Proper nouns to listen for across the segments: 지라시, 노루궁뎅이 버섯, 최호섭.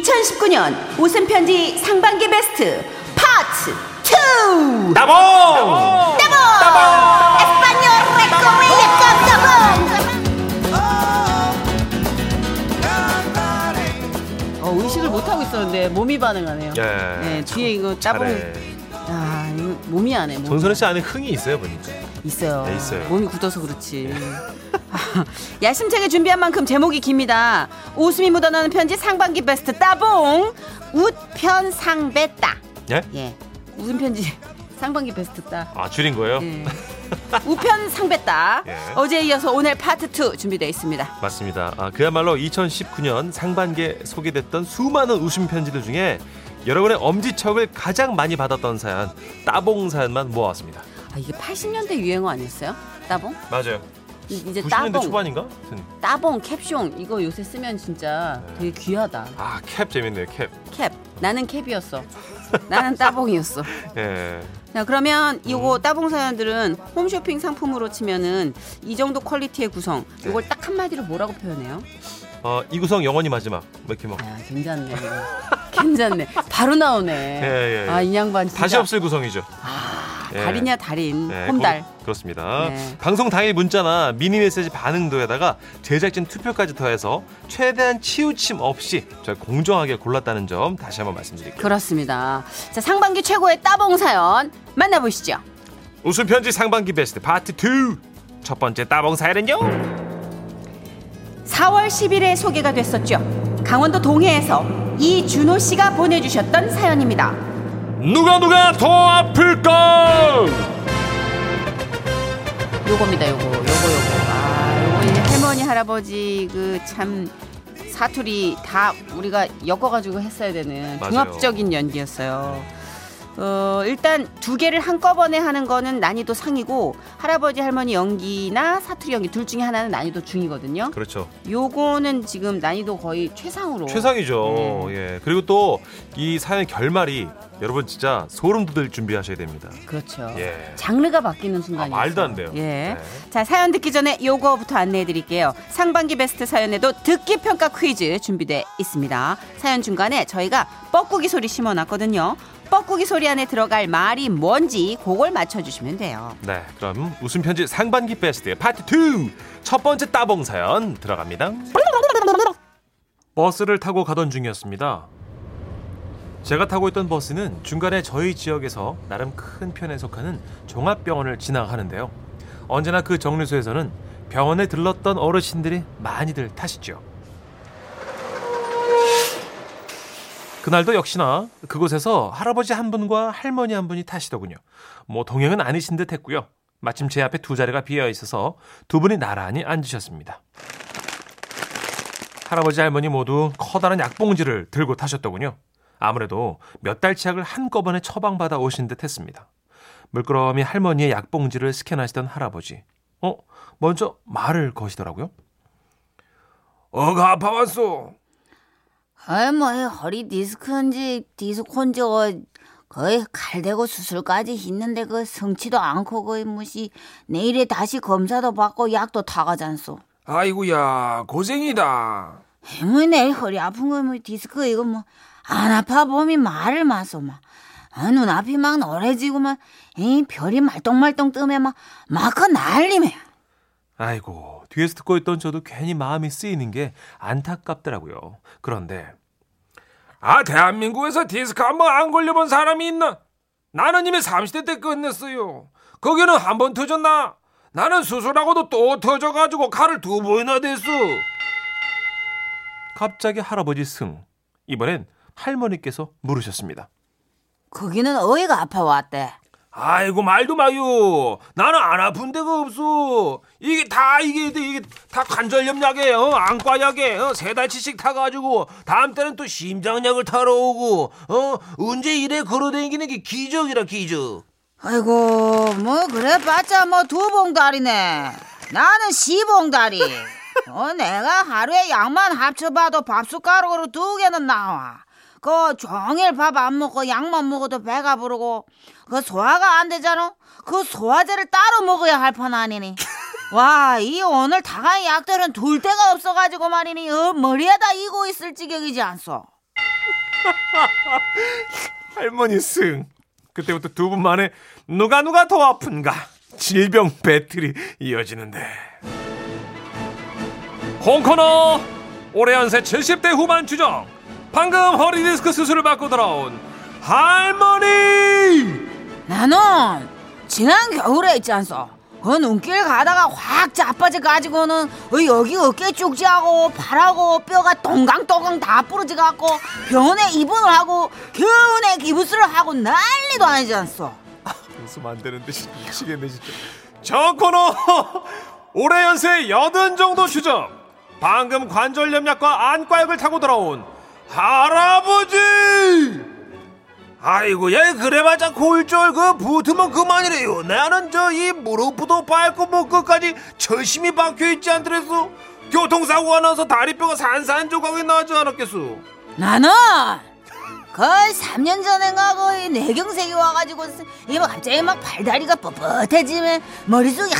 2019년 웃음편지 상반기 베스트 파트 2 따봉! 따봉! 에스파뇰 레코레 따봉! 의식을 못하고 있었는데 몸이 반응하네요. 예, 네, 뒤에 이거 따봉. 아, 이거 몸이 안 해. 정선우 씨 안에 흥이 있어요, 보니까. 있어요. 네, 있어요. 몸이 굳어서 그렇지. 야심차게 준비한 만큼 제목이 깁니다. 웃음이 묻어나는 편지 상반기 베스트 따봉 웃편 상배따. 예? 예. 웃음 편지 상반기 베스트 따. 아, 줄인 거예요? 예. 우편 상배따. 예. 어제에 이어서 오늘 파트 2 준비되어 있습니다. 맞습니다. 아, 그야말로 2019년 상반기에 소개됐던 수많은 웃음 편지들 중에 여러분의 엄지척을 가장 많이 받았던 사연, 따봉 사연만 모아왔습니다. 아, 이게 80년대 유행어 아니었어요? 따봉? 맞아요. 이제 90년대 따봉. 초반인가? 따봉, 캡숑 이거 요새 쓰면 진짜 네. 되게 귀하다. 아, 캡 재밌네요. 캡. 캡. 나는 캡이었어. 나는 따봉이었어. 예. 자, 그러면 이거 따봉 사연들은 홈쇼핑 상품으로 치면은 이 정도 퀄리티의 구성. 이걸 네. 딱 한마디로 뭐라고 표현해요? 이 구성 영원히 마지막. 이렇게 막. 아, 괜찮네. 괜찮네. 바로 나오네. 예, 예. 아, 이 양반 진짜. 다시 없을 구성이죠. 아, 예. 달인이야 달인. 예, 홈달. 그렇습니다. 네. 방송 당일 문자나 미니 메시지 반응도에다가 제작진 투표까지 더해서 최대한 치우침 없이 저희 공정하게 골랐다는 점 다시 한번 말씀드릴게요. 그렇습니다. 자, 상반기 최고의 따봉 사연 만나보시죠. 웃음 편지 상반기 베스트 파트 2. 첫 번째 따봉 사연은요. 4월 10일에 소개가 됐었죠. 강원도 동해에서 이준호 씨가 보내주셨던 사연입니다. 누가 더 아플까? 요겁니다. 요거. 아, 요거 이제 할머니 할아버지 그 참 사투리 다 우리가 엮어가지고 했어야 되는 맞아요. 종합적인 연기였어요. 일단 두 개를 한꺼번에 하는 거는 난이도 상이고 할아버지 할머니 연기나 사투리 연기 둘 중에 하나는 난이도 중이거든요. 그렇죠. 요거는 지금 난이도 거의 최상으로. 최상이죠. 예. 그리고 또 이 사연 결말이 여러분 진짜 소름 돋을 준비하셔야 됩니다. 그렇죠. 예. 장르가 바뀌는 순간이에요. 아, 말도 안 돼요. 예. 네. 자, 사연 듣기 전에 요거부터 안내해드릴게요. 상반기 베스트 사연에도 듣기 평가 퀴즈 준비돼 있습니다. 사연 중간에 저희가 뻐꾸기 소리 심어놨거든요. 뻐꾸기 소리 안에 들어갈 말이 뭔지 그걸 맞춰주시면 돼요. 네, 그럼 웃음편지 상반기 베스트 파트 2 첫 번째 따봉 사연 들어갑니다. 버스를 타고 가던 중이었습니다. 제가 타고 있던 버스는 중간에 저희 지역에서 나름 큰 편에 속하는 종합병원을 지나가는데요. 언제나 그 정류소에서는 병원에 들렀던 어르신들이 많이들 타시죠. 그날도 역시나 그곳에서 할아버지 한 분과 할머니 한 분이 타시더군요. 뭐 동행은 아니신 듯 했고요. 마침 제 앞에 두 자리가 비어있어서 두 분이 나란히 앉으셨습니다. 할아버지 할머니 모두 커다란 약봉지를 들고 타셨더군요. 아무래도 몇 달치 약을 한꺼번에 처방받아 오신 듯 했습니다. 물끄러미 할머니의 약봉지를 스캔하시던 할아버지. 먼저 말을 거시더라고요. 어가 아파왔소. 할머니 허리 디스크인지 거의 갈대고 수술까지 했는데 그 성치도 않고 거의 무시 내일에 다시 검사도 받고 약도 다 가잖소. 아이고야 고생이다. 할머니 내일 허리 아픈 거 뭐 디스크 이거 뭐 안 아파 보면 말을 마소 막. 아, 눈앞이 막 노래지고 막 에이 별이 말똥말똥 뜸에 막 마크 난리매. 아이고. 뒤에서 듣고 있던 저도 괜히 마음이 쓰이는 게 안타깝더라고요. 그런데 아 대한민국에서 디스크 한 번 안 걸려본 사람이 있나? 나는 이미 30대 때 끝냈어요. 거기는 한 번 터졌나? 나는 수술하고도 또 터져가지고 칼을 두 번이나 댔어. 갑자기 할아버지 승. 이번엔 할머니께서 물으셨습니다. 거기는 어이가 아파왔대. 아이고 말도 마요. 나는 안 아픈 데가 없어. 이게 다 관절염 약에 안과 약에 세 달치씩 타가지고 다음 때는 또 심장약을 타러 오고 언제 이래 걸어다니는 게 기적이라 기적. 아이고 뭐 그래봤자 뭐 두 봉다리네. 나는 시봉다리. 내가 하루에 약만 합쳐봐도 밥숟가락으로 두 개는 나와. 그 종일 밥 안 먹고 약만 먹어도 배가 부르고 그 소화가 안 되잖아. 그 소화제를 따로 먹어야 할 판 아니니. 와, 이 오늘 다간 약들은 둘 데가 없어가지고 말이니 머리에다 이고 있을 지경이지 않소. 할머니 승. 그때부터 두 분 만에 누가 더 아픈가 질병 배틀이 이어지는데, 홍코너 올해 연세 70대 후반 주정, 방금 허리디스크 수술을 받고 돌아온 할머니. 나는 지난 겨울에 있지 않소, 그 눈길 가다가 확 자빠져가지고는 여기 어깨 쪽지하고 팔하고 뼈가 동강동강 다 부러져갖고 병원에 입원을 하고 교훈에 기부스를 하고 난리도 아니지 않소. 웃으면 안 되는데 미치겠네 진짜. 저 코너 올해 연세 80 정도 추정, 방금 관절염약과 안과약을 타고 돌아온 할아버지. 아이고, 야, 그래봤자 골절 그 붙으면 그만이래요. 나는 이 무릎부터 발끝 목 끝까지 철심이 박혀있지 않더랬소. 교통사고가 나서 다리뼈가 산산조각이 나지 않았겠소. 나는 거의 3년 전인가 거의 뇌경색이 와가지고 이거 갑자기 막 발다리가 뻣뻣해지면 머릿속이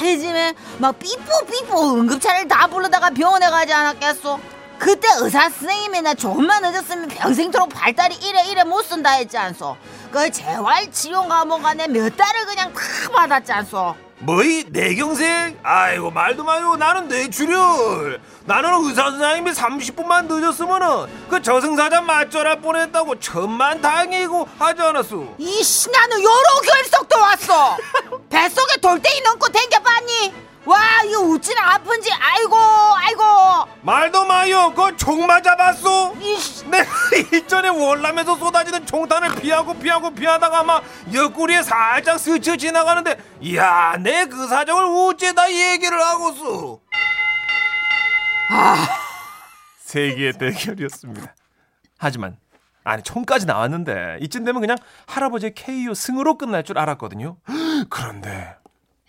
하얘지면 막 삐뽀삐뽀 응급차를 다 부르다가 병원에 가지 않았겠소. 그때 의사 선생님이 나 조금만 늦었으면 평생토록 발달이 이래 못 쓴다 했지 않소. 그 재활치료가 뭔가 내 몇 달을 그냥 다 받았지 않소. 뭐이 뇌경색? 아이고 말도 마요. 나는 뇌출혈. 나는 의사 선생님이 30분만 늦었으면은 그 저승사자 맞절할 뻔했다고 천만 다행이고 하지 않았소. 이씨, 나는 요로 결석도 왔어. 뱃속에 돌덩이 넣고 댕겨봤니? 와, 이거 어찌나 아픈지. 아이고 말도 마요. 그거 총 맞아봤소? 내가 일전에 월남에서 쏟아지는 총탄을 피하다가 막 옆구리에 살짝 스쳐 지나가는데, 이야, 내 그 사정을 어째다 얘기를 하고소. 세기의 대결이었습니다. 하지만 총까지 나왔는데 이쯤 되면 그냥 할아버지의 KO 승으로 끝날 줄 알았거든요. 그런데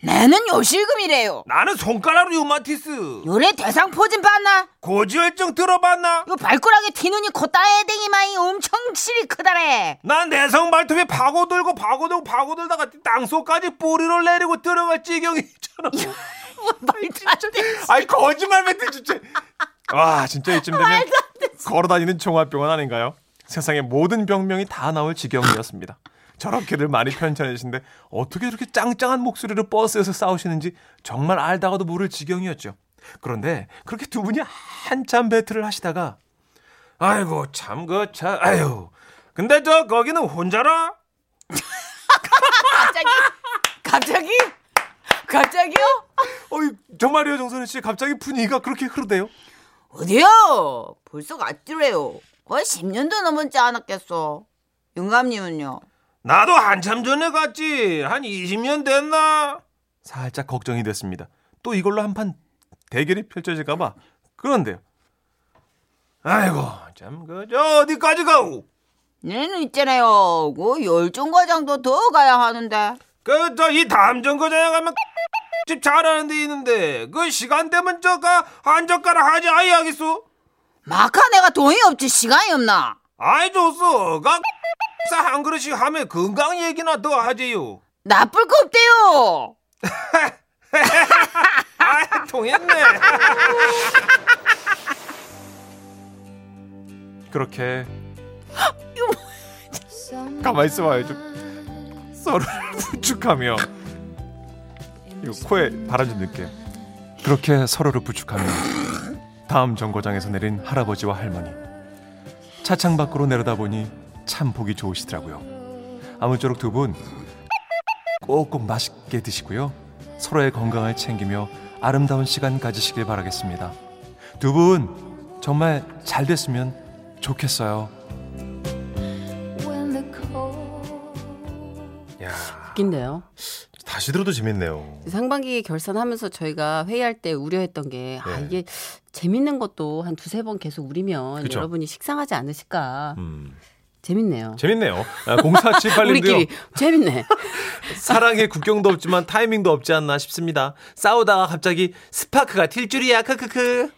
나는 요실금이래요. 나는 손가락으로 류마티스. 요래 대상포진 봤나? 고지혈증 들어봤나? 요 발가락에 티눈이 컸다 애댕이마이 엄청 실이 크다래. 난 내성 발톱이 파고들다가 땅속까지 뿌리를 내리고 들어갈 지경이 있잖아. 말도 안 돼. 아이 거짓말 뱉은 진짜. 와, 진짜 이쯤 되면 걸어다니는 종합병원 아닌가요? 세상의 모든 병명이 다 나올 지경이었습니다. 저렇게들 많이 편찮으신데 어떻게 이렇게 짱짱한 목소리로 버스에서 싸우시는지 정말 알다가도 모를 지경이었죠. 그런데 그렇게 두 분이 한참 배틀을 하시다가, 아이고 참 그 참 아유 근데 저 거기는 혼자라? 갑자기요? 정말이요 정선희 씨, 갑자기 분위기가 그렇게 흐르대요? 어디요? 벌써 갔지래요. 거의 10년도 넘었지 않았겠어. 윤감님은요? 나도 한참 전에 갔지. 한 20년 됐나? 살짝 걱정이 됐습니다. 또 이걸로 한판 대결이 펼쳐질까 봐. 그런데요. 아이고 참 그저 어디까지 가오? 얘는 있잖아요. 그 열정거장도 더 가야 하는데. 그 저 이 다음 정거장에 가면 집 잘하는 데 있는데 그 시간 되면 저가 한 젓가락 하지 아이 하겠소? 마카 내가 돈이 없지 시간이 없나? 아이 줬어. 한 그릇씩 하면 건강 얘기나 더 하지요. 나쁠 거 없대요. 아, 통했네. 그렇게 가만히 있어봐요. 좀 서로를 부축하며, 이거 코에 바람 좀 넣을게요. 그렇게 서로를 부축하며 다음 정거장에서 내린 할아버지와 할머니. 차창 밖으로 내려다보니 참 보기 좋으시더라고요. 아무쪼록 두 분 꼭꼭 맛있게 드시고요. 서로의 건강을 챙기며 아름다운 시간 가지시길 바라겠습니다. 두 분 정말 잘 됐으면 좋겠어요. 야, 웃긴데요. 다시 들어도 재밌네요. 상반기 결산하면서 저희가 회의할 때 우려했던 게, 네. 이게 재밌는 것도 한 두세 번 계속 우리면, 그쵸? 여러분이 식상하지 않으실까. 재밌네요. 0478님도요. 우리끼리 재밌네. 사랑의 국경도 없지만 타이밍도 없지 않나 싶습니다. 싸우다가 갑자기 스파크가 튈 줄이야. 크크크.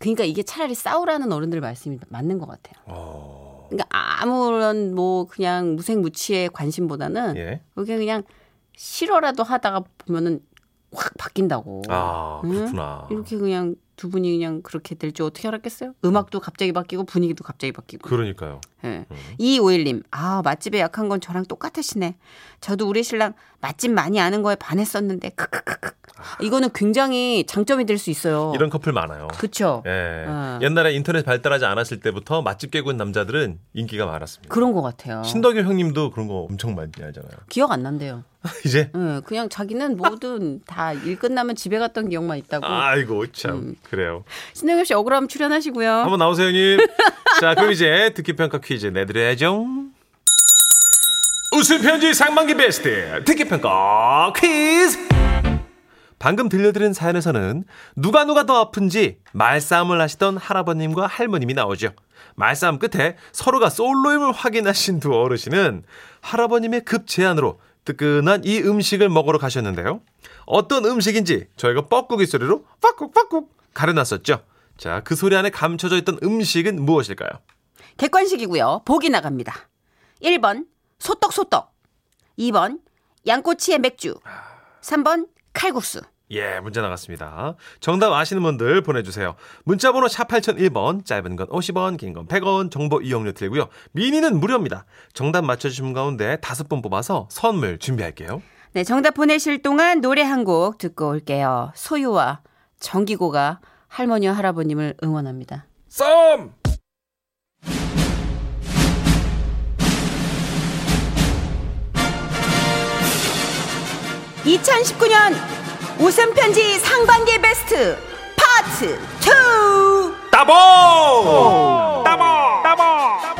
그러니까 이게 차라리 싸우라는 어른들 말씀이 맞는 것 같아요. 그러니까 아무런 그냥 무색무취의 관심보다는, 예. 그게 그냥 싫어라도 하다가 보면은 확 바뀐다고. 아, 그렇구나. 이렇게 그냥 두 분이 그냥 그렇게 될 줄 어떻게 알았겠어요? 음악도 갑자기 바뀌고 분위기도 갑자기 바뀌고. 그러니까요. 네. 251님. 아, 맛집에 약한 건 저랑 똑같으시네. 저도 우리 신랑 맛집 많이 아는 거에 반했었는데. 크크크크. 이거는 굉장히 장점이 될 수 있어요. 이런 커플 많아요. 그렇죠. 예. 어. 옛날에 인터넷 발달하지 않았을 때부터 맛집 깨군 남자들은 인기가 많았습니다. 그런 것 같아요. 신덕엽 형님도 그런 거 엄청 많이 알잖아요. 기억 안 난대요. 이제? 응, 그냥 자기는 뭐든 다 일 끝나면 집에 갔던 기억만 있다고. 아이고 참. 그래요. 신동엽 씨 억울하면 출연하시고요. 한번 나오세요 형님. 자, 그럼 이제 듣기평가 퀴즈 내드려야죠. 웃음 편지 상반기 베스트 듣기평가 퀴즈. 방금 들려드린 사연에서는 누가 더 아픈지 말싸움을 하시던 할아버님과 할머님이 나오죠. 말싸움 끝에 서로가 솔로임을 확인하신 두 어르신은 할아버님의 급 제안으로 뜨끈한 이 음식을 먹으러 가셨는데요. 어떤 음식인지 저희가 뻐꾸기 소리로 뻐꾹뻐꾹 가려놨었죠. 자, 그 소리 안에 감춰져 있던 음식은 무엇일까요? 객관식이고요. 보기 나갑니다. 1번 소떡소떡, 2번 양꼬치에 맥주, 3번 칼국수. 예, 문제 나갔습니다. 정답 아시는 분들 보내주세요. 문자번호 샵 8001번, 짧은 건 50원, 긴 건 100원, 정보 이용료 들고요. 미니는 무료입니다. 정답 맞춰주신 가운데 5분 뽑아서 선물 준비할게요. 네, 정답 보내실 동안 노래 한 곡 듣고 올게요. 소유와 정기고가 할머니와 할아버님을 응원합니다. 썸! (2019년) 웃음편지 상반기 베스트 파트 2 따봉! 따봉! 따봉! 따봉!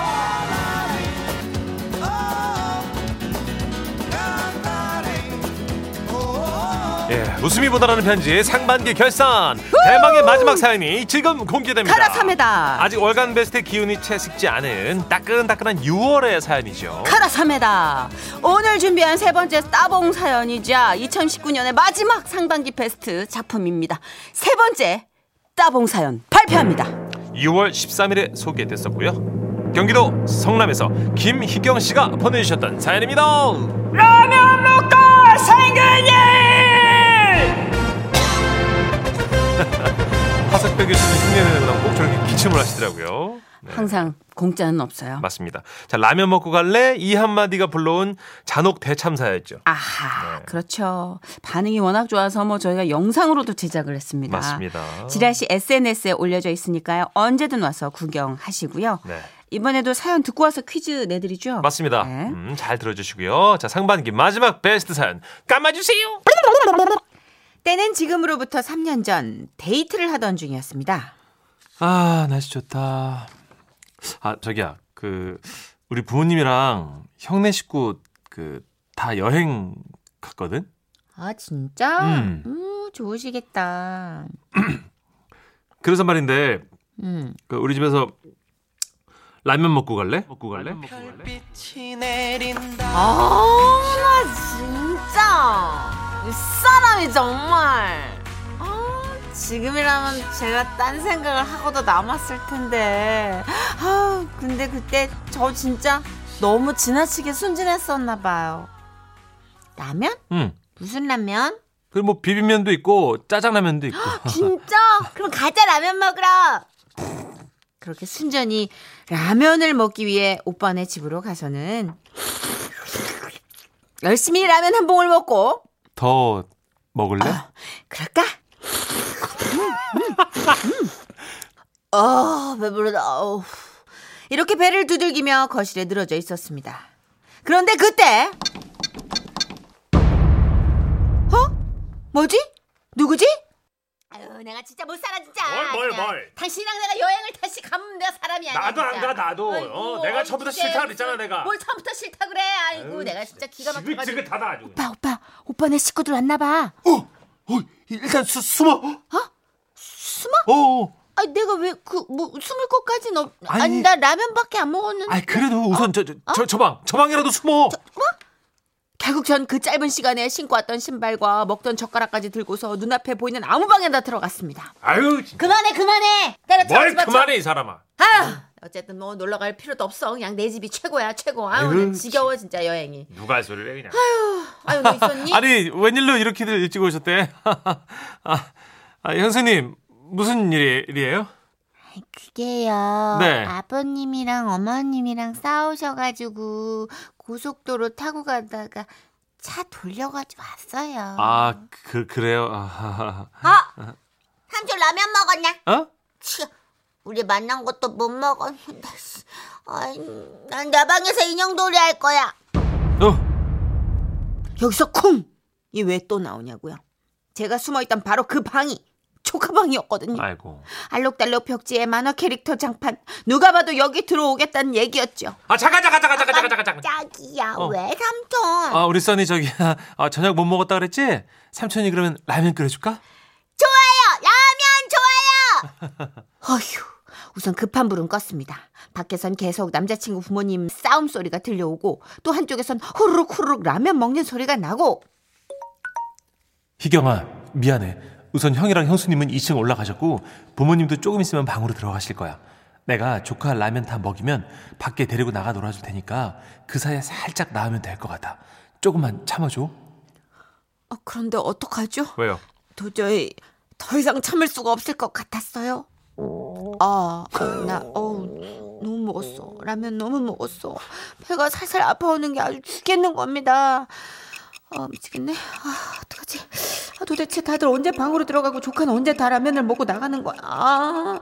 예, 웃음이 보다라는 편지의 상반기 결산 대망의 마지막 사연이 지금 공개됩니다. 카라사메다. 아직 월간 베스트의 기운이 채 식지 않은 따끈따끈한 6월의 사연이죠. 카라사메다. 오늘 준비한 세 번째 따봉 사연이자 2019년의 마지막 상반기 베스트 작품입니다. 세 번째 따봉 사연 발표합니다. 6월 13일에 소개됐었고요. 경기도 성남에서 김희경 씨가 보내주셨던 사연입니다. 라면 먹고 생근이 화석배 교수는 흉내내느라 꼭 저렇게 기침을 하시더라고요. 네. 항상 공짜는 없어요. 맞습니다. 자, 라면 먹고 갈래? 이 한마디가 불러온 잔혹 대참사였죠. 아하, 네. 그렇죠. 반응이 워낙 좋아서 뭐 저희가 영상으로도 제작을 했습니다. 맞습니다. 지라시 SNS에 올려져 있으니까요. 언제든 와서 구경하시고요. 네. 이번에도 사연 듣고 와서 퀴즈 내드리죠. 맞습니다. 네. 잘 들어주시고요. 자, 상반기 마지막 베스트 사연 감아주세요. 때는 지금으로부터 3년 전 데이트를 하던 중이었습니다. 아, 날씨 좋다. 아, 저기야, 그 우리 부모님이랑 형네 식구 그 다 여행 갔거든. 아, 진짜? 좋으시겠다. 그래서 말인데, 그 우리 집에서 라면 먹고 갈래? 먹고 갈래? 별빛이 내린다. 아, 진짜. 이 사람이 정말 지금이라면 제가 딴 생각을 하고도 남았을 텐데 근데 그때 저 진짜 너무 지나치게 순진했었나 봐요. 라면? 무슨 라면? 그리고 뭐 비빔면도 있고 짜장라면도 있고. 진짜? 그럼 가자 라면 먹으러. 그렇게 순전히 라면을 먹기 위해 오빠네 집으로 가서는 열심히 라면 한 봉을 먹고. 더 먹을래? 그럴까? 배부르다. 이렇게 배를 두들기며 거실에 늘어져 있었습니다. 그런데 그때 뭐지? 누구지? 아유, 내가 진짜 못 살아 진짜. 뭘. 당신이랑 내가 여행을 다시 가면 내가 사람이 아니야. 나도 안 가 나도. 아이고, 내가 처음부터 싫다 그랬잖아 내가. 뭘 처음부터 싫다 그래. 아이고, 내가 진짜 기가 막혀가지고. 지긋지긋하다 아주. 오빠 내 식구들 왔나 봐. 일단 숨어. 숨어? 아, 내가 왜 숨을 것까지는 아니 나 라면밖에 안 먹었는데. 아니 그래도 우선 저 방이라도 숨어. 결국 전 그 짧은 시간에 신고 왔던 신발과 먹던 젓가락까지 들고서 눈앞에 보이는 아무 방에나 들어갔습니다. 아유, 진짜. 그만해. 뭘 그만해 이 사람아. 어쨌든 뭐 놀러갈 필요도 없어. 그냥 내 집이 최고야. 아유, 지겨워 진짜 여행이. 누가 소리를 해 그냥. 아유, 너 있었니? 아니 웬일로 이렇게들 일찍 오셨대. 형수님 무슨 일이에요? 그게요. 네. 아버님이랑 어머님이랑 싸우셔가지고 고속도로 타고 가다가 차 돌려가지고 왔어요. 아, 그래요? 아, 삼촌 라면 먹었냐? 어? 치, 우리 만난 것도 못 먹었는데. 아이, 난 내 방에서 인형놀이 할 거야. 여기서 쿵! 이 왜 또 나오냐고요? 제가 숨어있던 바로 그 방이 조카방이었거든요. 아이고. 알록달록 벽지에 만화 캐릭터 장판. 누가 봐도 여기 들어오겠다는 얘기였죠. 아 잠깐. 짝이야. 왜 삼촌? 아 우리 써니 저기 저녁 못 먹었다 그랬지? 삼촌이 그러면 라면 끓여줄까? 좋아요. 라면 좋아요. 어휴. 우선 급한 불은 껐습니다. 밖에선 계속 남자친구 부모님 싸움 소리가 들려오고 또 한쪽에선 후루룩 라면 먹는 소리가 나고. 희경아 미안해. 우선 형이랑 형수님은 2층 올라가셨고 부모님도 조금 있으면 방으로 들어가실 거야. 내가 조카 라면 다 먹이면 밖에 데리고 나가 놀아줄 테니까 그 사이에 살짝 나으면 될 것 같아. 조금만 참아줘. 그런데 어떡하죠? 왜요? 도저히 더 이상 참을 수가 없을 것 같았어요. 너무 먹었어. 라면 너무 먹었어. 배가 살살 아파오는 게 아주 죽겠는 겁니다. 미치겠네. 어떡하지? 도대체 다들 언제 방으로 들어가고 조카는 언제 다 라면을 먹고 나가는 거야?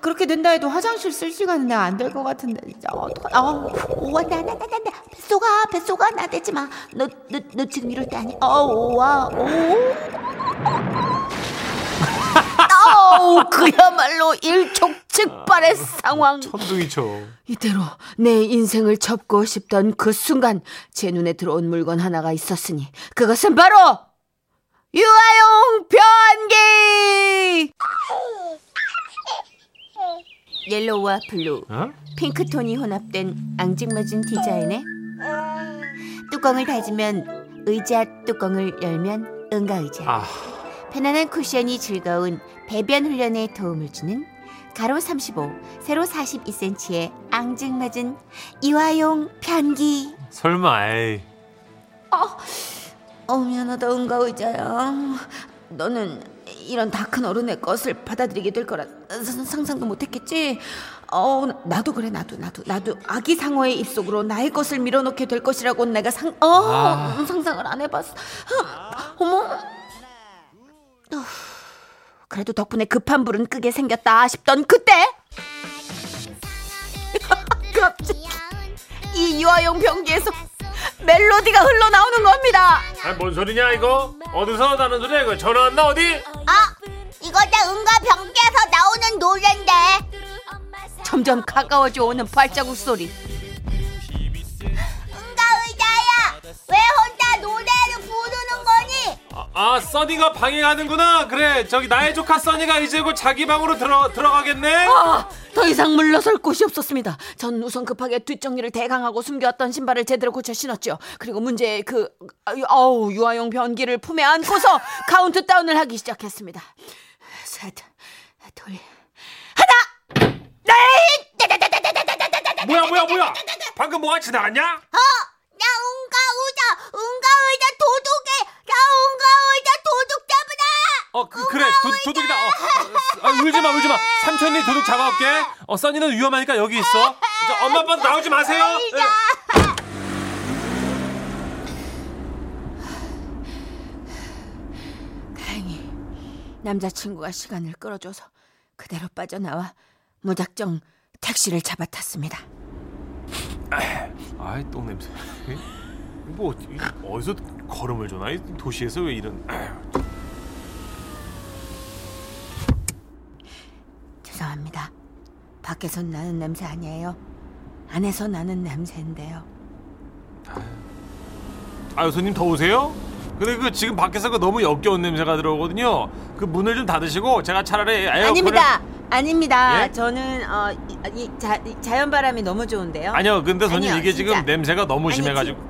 그렇게 된다 해도 화장실 쓸 시간은 내가 안 될 것 같은데 진짜 어떡하지? 나 뱃속아 나대지 마. 너 지금 이럴 때 아니야? 그야말로 일촉즉발의 상황. 천둥이죠. 이대로 내 인생을 접고 싶던 그 순간 제 눈에 들어온 물건 하나가 있었으니 그것은 바로 유아용 변기. 옐로우와 블루, 핑크톤이 혼합된 앙증맞은 디자인에 뚜껑을 닫으면 의자, 뚜껑을 열면 응가의자. 편안한 쿠션이 즐거운 배변 훈련에 도움을 주는 가로 35, 세로 42cm의 앙증맞은 이화용 변기. 설마. 미안하다 응가 의자야. 너는 이런 다 큰 어른의 것을 받아들이게 될 거라 상상도 못했겠지. 나도 그래. 나도 아기 상어의 입속으로 나의 것을 밀어넣게 될 것이라고 내가 상상을 안 해봤어. 어머. 그래도 덕분에 급한 불은 끄게 생겼다 싶던 그때 갑자기 이 유아용 변기에서 멜로디가 흘러나오는 겁니다. 뭔 소리냐 이거? 어디서 나는 소리야 이거? 전화 왔나 어디? 이거 내 응가 변기에서 나오는 노래인데. 점점 가까워져 오는 발자국 소리. 응가 의자야 왜 혼자 노래를 부르는 거니? 써니가 방해하는구나. 그래 저기 나의 조카 써니가 이제 곧 자기 방으로 들어가겠네. 더 이상 물러설 곳이 없었습니다. 전 우선 급하게 뒷정리를 대강하고 숨겨왔던 신발을 제대로 고쳐 신었죠. 그리고 문제의 유아용 변기를 품에 안고서 카운트다운을 하기 시작했습니다. 셋, 둘, 하나. 뭐야 방금 뭐가 지나갔냐? 나 응가 의자 도둑이. 그래 도둑이다. 울지마 삼촌이 도둑 잡아올게. 써니는 위험하니까 여기 있어. 엄마 아빠도 나오지 마세요. 다행히 남자친구가 시간을 끌어줘서 그대로 빠져나와 무작정 택시를 잡아탔습니다. 똥 냄새. 뭐 어디서 걸음을 줘나 이 도시에서 왜 이런. 죄송합니다. 밖에서 나는 냄새 아니에요. 안에서 나는 냄새인데요. 손님 더우세요? 근데 지금 밖에서 너무 역겨운 냄새가 들어오거든요. 문을 좀 닫으시고 제가 차라리 에어컨을. 아닙니다. 예? 저는 자연 바람이 너무 좋은데요. 아니요. 근데 손님 이게 진짜. 지금 냄새가 너무 심해가지고.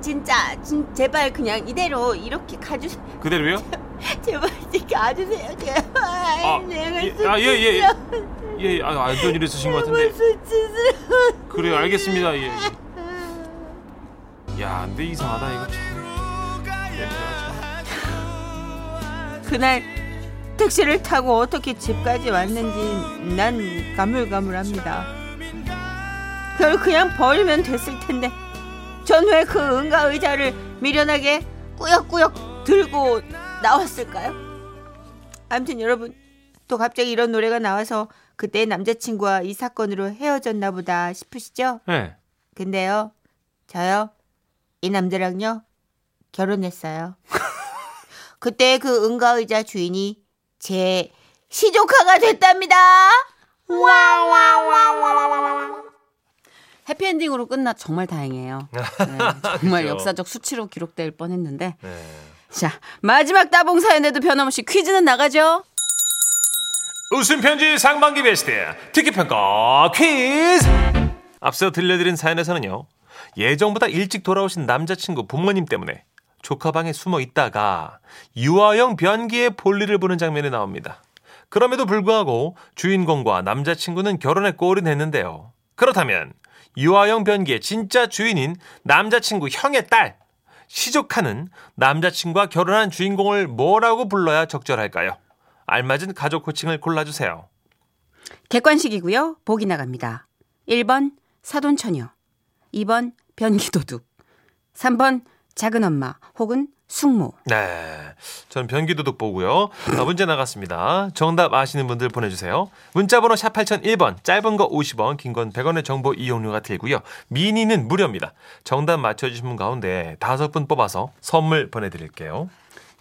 제발 그냥 이대로 이렇게 가주세요. 그대로요? 제발 이렇게 가주세요. 제발. 안 좋은 일 있으신 것 같은데. 그래요. 알겠습니다. 야, 근데 이상하다 이거. 참. 냄새가 참. 그날 택시를 타고 어떻게 집까지 왔는지 난 가물가물합니다. 그걸 그냥 버리면 됐을 텐데 전 왜 그 응가 의자를 미련하게 꾸역꾸역 들고 나왔을까요? 아무튼 여러분, 또 갑자기 이런 노래가 나와서 그때 남자친구와 이 사건으로 헤어졌나 보다 싶으시죠? 네. 근데요, 저요, 이 남자랑요 결혼했어요. 그때 그 응가의자 주인이 제 시조카가 됐답니다. 와와와와와와. 해피엔딩으로 끝나 정말 다행이에요. 네, 정말 그렇죠. 역사적 수치로 기록될 뻔했는데. 네. 자, 마지막 따봉 사연에도 변함없이 퀴즈는 나가죠. 웃음 편지 상반기 베스트 듣기평가 퀴즈. 앞서 들려드린 사연에서는요, 예정보다 일찍 돌아오신 남자친구 부모님 때문에 조카방에 숨어 있다가 유아용 변기에 볼일을 보는 장면이 나옵니다. 그럼에도 불구하고 주인공과 남자친구는 결혼에 골인했는데요. 그렇다면 유아용 변기의 진짜 주인인 남자친구 형의 딸 시조카는 남자친구와 결혼한 주인공을 뭐라고 불러야 적절할까요? 알맞은 가족 호칭을 골라주세요. 객관식이고요. 보기 나갑니다. 1번 사돈처녀, 2번 변기도둑, 3번 작은 엄마 혹은 숙모. 네, 전 변기도둑 보고요. 문제 나갔습니다. 정답 아시는 분들 보내주세요. 문자번호 샵 8001번, 짧은 거 50원, 긴 건 100원의 정보 이용료가 들고요. 미니는 무료입니다. 정답 맞춰주신 분 가운데 5분 뽑아서 선물 보내드릴게요.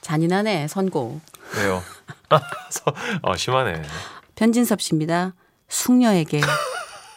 잔인하네, 선고. 왜요? 심하네. 변진섭 씨입니다. 숙녀에게.